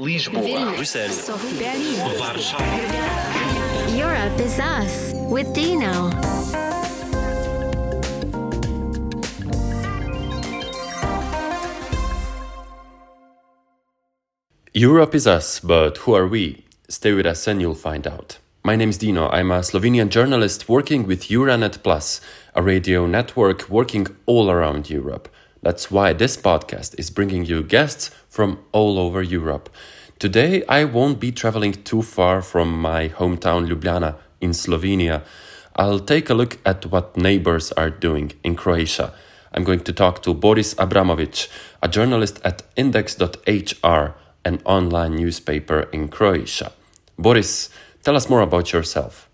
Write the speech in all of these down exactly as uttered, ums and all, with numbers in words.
Lisboa, Bruxelles, Varsovia. Europe is us with Dino. Europe is us, but who are we? Stay with us and you'll find out. My name is Dino. I'm a Slovenian journalist working with Euranet Plus, a radio network working all around Europe. That's why this podcast is bringing you guests from all over Europe. Today, I won't be traveling too far from my hometown Ljubljana in Slovenia. I'll take a look at what neighbors are doing in Croatia. I'm going to talk to Boris Abramović, a journalist at Index dot H R, an online newspaper in Croatia. Boris, tell us more about yourself.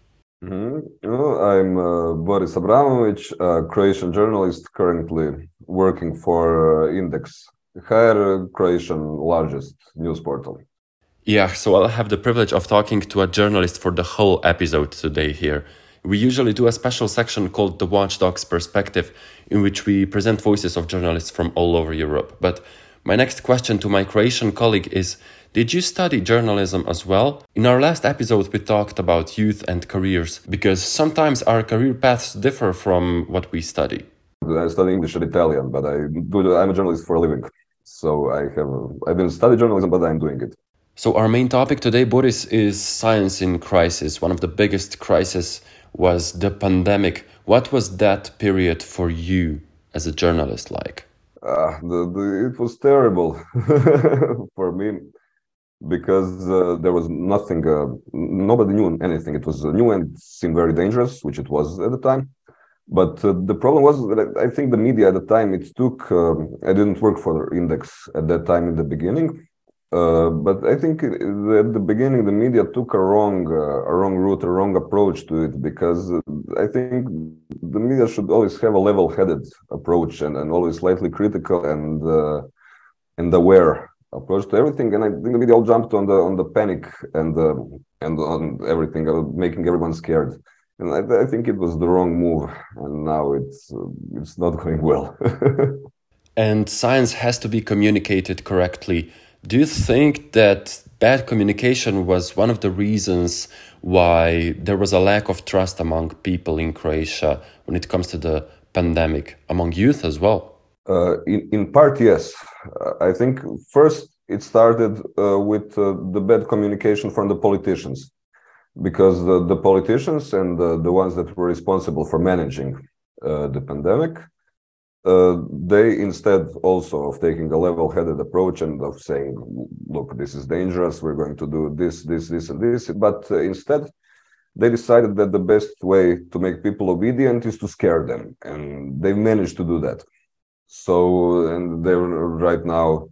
Mm-hmm. Well, I'm uh, Boris Abramović, a Croatian journalist currently working for uh, Index dot H R, Croatian largest news portal. Yeah, so I'll have the privilege of talking to a journalist for the whole episode today here. We usually do a special section called The Watchdog's Perspective, in which we present voices of journalists from all over Europe. But my next question to my Croatian colleague is, did you study journalism as well? In our last episode, we talked about youth and careers, because sometimes our career paths differ from what we study. I study English and Italian, but I do, I'm a journalist for a living. So I have I didn't study journalism, but I'm doing it. So our main topic today, Boris, is science in crisis. One of the biggest crises was the pandemic. What was that period for you as a journalist like? Uh, the, the, it was terrible for me because uh, there was nothing, uh, nobody knew anything. It was new and seemed very dangerous, which it was at the time. But uh, the problem was that I think the media at the time, it took, um, I didn't work for Index at that time in the beginning. Uh, but I think at the beginning, the media took a wrong, uh, a wrong route, a wrong approach to it, because I think the media should always have a level-headed approach and, and always slightly critical and uh, and aware approach to everything. And I think the media all jumped on the on the panic and uh, and on everything, uh, making everyone scared. And I, I think it was the wrong move, and now it's uh, it's not going well. And science has to be communicated correctly. Do you think that bad communication was one of the reasons why there was a lack of trust among people in Croatia when it comes to the pandemic, among youth as well? Uh, in, in part, yes. Uh, I think first it started uh, with uh, the bad communication from the politicians, because the, the politicians and the, the ones that were responsible for managing uh, the pandemic, Uh, they, instead also of taking a level-headed approach and of saying, look, this is dangerous, we're going to do this, this, this, and this, but uh, instead they decided that the best way to make people obedient is to scare them, and they managed to do that. So, and they're right now,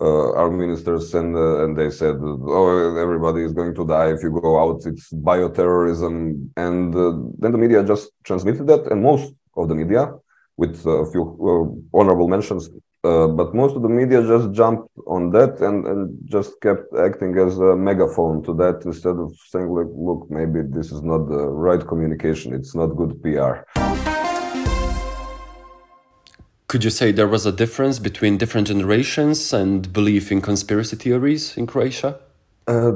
uh, our ministers, and uh, and they said, oh, everybody is going to die if you go out, it's bioterrorism, and uh, then the media just transmitted that, and most of the media, with a few uh, honorable mentions, uh, but most of the media just jumped on that and, and just kept acting as a megaphone to that instead of saying, like, look, maybe this is not the right communication, it's not good P R. Could you say there was a difference between different generations and belief in conspiracy theories in Croatia? Uh,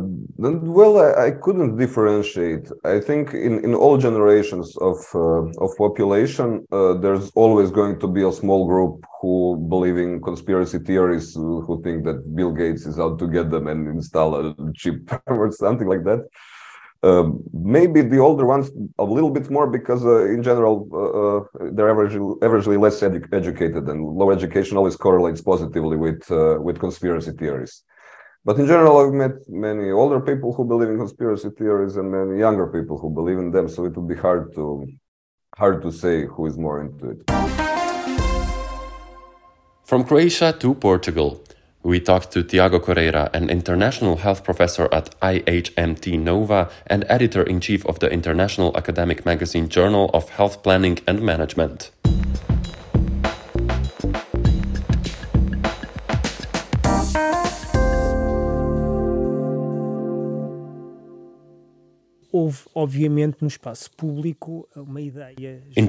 well, I, I couldn't differentiate. I think in, in all generations of uh, of population, uh, there's always going to be a small group who believe in conspiracy theories, who think that Bill Gates is out to get them and install a chip or something like that. Uh, maybe the older ones a little bit more, because uh, in general, uh, uh, they're averagely, averagely less edu- educated, and low education always correlates positively with uh, with conspiracy theories. But in general, I've met many older people who believe in conspiracy theories and many younger people who believe in them, so it would be hard to hard to say who is more into it. From Croatia to Portugal, we talked to Tiago Correira, an international health professor at I H M T Nova and editor-in-chief of the international academic magazine Journal of Health Planning and Management. In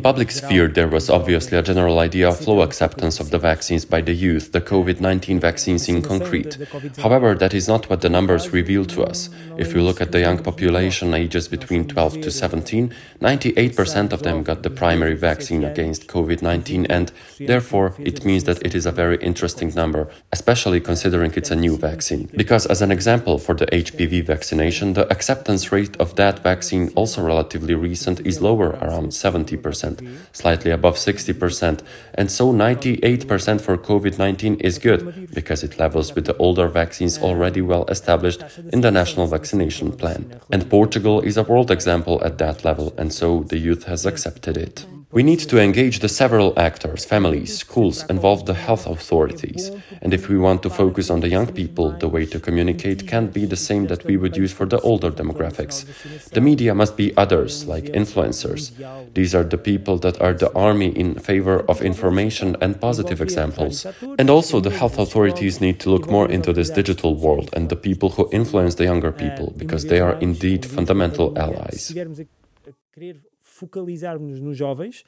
public sphere, there was obviously a general idea of low acceptance of the vaccines by the youth, the COVID nineteen vaccines in concrete. However, that is not what the numbers reveal to us. If we look at the young population ages between twelve to seventeen, ninety-eight percent of them got the primary vaccine against COVID nineteen, and therefore it means that it is a very interesting number, especially considering it's a new vaccine. Because as an example, for the H P V vaccination, the acceptance rate of that vaccine, also relatively recent, is lower, around seventy percent, slightly above sixty percent, and so ninety-eight percent for COVID nineteen is good, because it levels with the older vaccines already well established in the national vaccination plan. And Portugal is a world example at that level, and so the youth has accepted it. We need to engage the several actors, families, schools, involve the health authorities. And if we want to focus on the young people, the way to communicate can't be the same that we would use for the older demographics. The media must be others, like influencers. These are the people that are the army in favor of information and positive examples. And also the health authorities need to look more into this digital world and the people who influence the younger people, because they are indeed fundamental allies. Focalizarmos nos jovens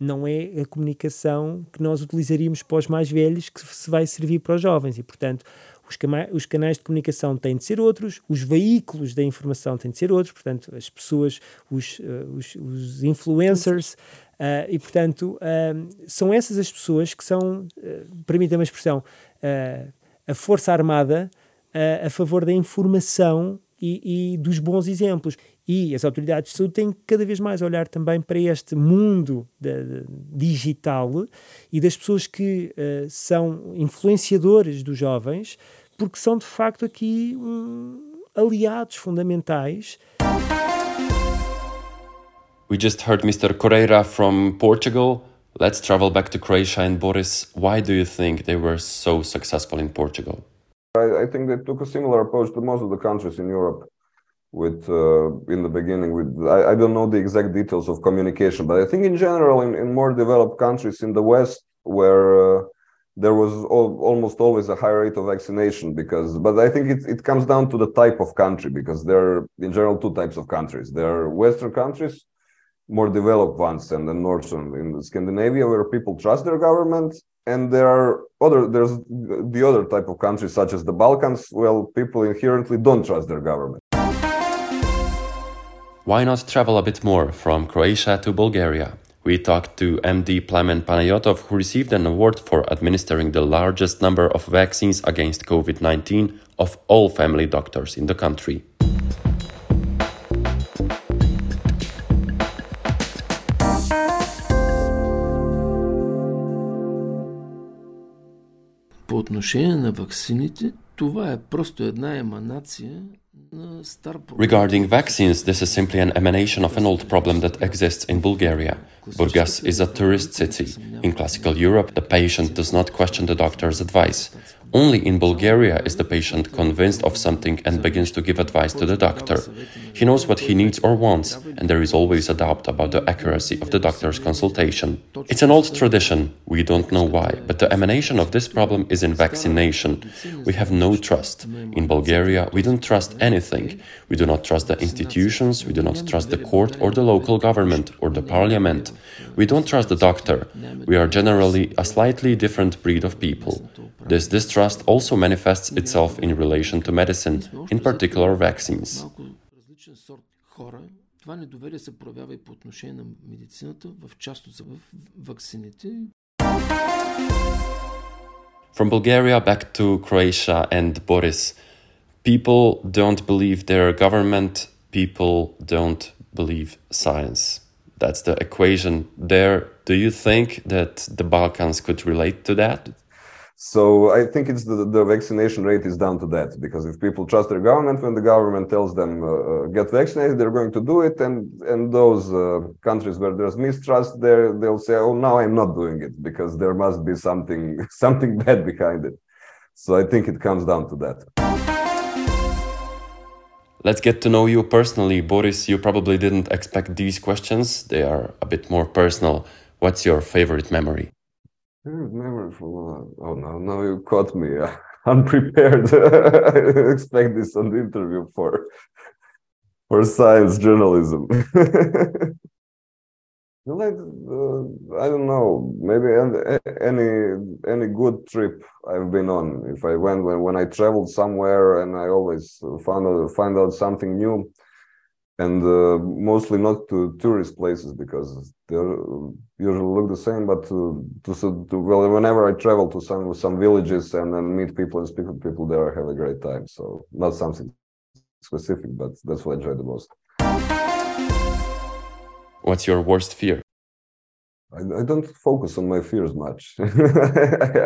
não é a comunicação que nós utilizaríamos para os mais velhos que se vai servir para os jovens e, portanto, os, cana- os canais de comunicação têm de ser outros, os veículos da informação têm de ser outros, portanto, as pessoas, os, uh, os, os influencers uh, e, portanto, uh, são essas as pessoas que são, uh, permita-me a expressão, uh, a força armada uh, a favor da informação e, e dos bons exemplos. E as autoridades de saúde têm que cada vez mais olhar também para este mundo de, de, digital e das pessoas que uh, são influenciadores dos jovens, porque são de facto aqui um, aliados fundamentais. We just heard Mister Correira from Portugal. Let's travel back to Croatia and Boris. Why do you think they were so successful in Portugal? I, I think they took a similar approach to most of the countries in Europe. With uh, in the beginning, with I, I don't know the exact details of communication, but I think in general, in, in more developed countries in the West, where uh, there was al- almost always a high rate of vaccination, because but I think it, it comes down to the type of country, because there are in general two types of countries. There are Western countries, more developed ones, and the Northern in Scandinavia, where people trust their government, and there are other there's the other type of countries, such as the Balkans, where people inherently don't trust their government. Why not travel a bit more from Croatia to Bulgaria? We talked to M D Plamen Panayotov, who received an award for administering the largest number of vaccines against COVID nineteen of all family doctors in the country. По отношение на ваксините, това е просто една еманация. Regarding vaccines, this is simply an emanation of an old problem that exists in Bulgaria. Burgas is a tourist city. In classical Europe, the patient does not question the doctor's advice. Only in Bulgaria is the patient convinced of something and begins to give advice to the doctor. He knows what he needs or wants, and there is always a doubt about the accuracy of the doctor's consultation. It's an old tradition, we don't know why, but the emanation of this problem is in vaccination. We have no trust. In Bulgaria, we don't trust anything. We do not trust the institutions, we do not trust the court or the local government or the parliament. We don't trust the doctor. We are generally a slightly different breed of people. This distrust Trust also manifests itself in relation to medicine, in particular vaccines. From Bulgaria back to Croatia and Boris, people don't believe their government, people don't believe science. That's the equation there. Do you think that the Balkans could relate to that? So I think it's the, the vaccination rate is down to that, because if people trust their government, when the government tells them uh, get vaccinated, they're going to do it. And and those uh, countries where there's mistrust, there they'll say, oh, now I'm not doing it, because there must be something something bad behind it. So I think it comes down to that. Let's get to know you personally, Boris. You probably didn't expect these questions. They are a bit more personal. What's your favorite memory? Favorite memory for oh no now you caught me unprepared. I didn't expect this on the interview for for science journalism. Like, uh, I don't know, maybe any any good trip I've been on. If I went when, when I traveled somewhere, and I always found out, find out something new, and uh, mostly not to tourist places because they usually look the same. But to, to, to well, whenever I travel to some some villages and then meet people and speak with people there, I have a great time. So not something specific, but that's what I enjoy the most. What's your worst fear? I, I don't focus on my fears much. I,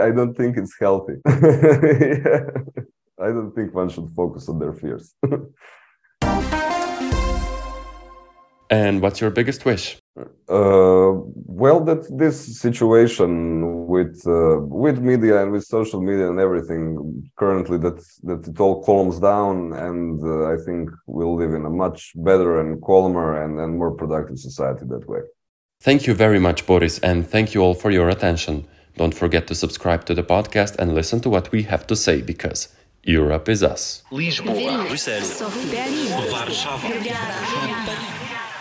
I don't think it's healthy. Yeah. I don't think one should focus on their fears. And what's your biggest wish? Uh, well, that this situation with uh, with media and with social media and everything currently, that that it all calms down, and uh, I think we'll live in a much better and calmer and, and more productive society that way. Thank you very much, Boris, and thank you all for your attention. Don't forget to subscribe to the podcast and listen to what we have to say, because Europe is us. Lisboa, Bruxelles, Berlin, Warsaw,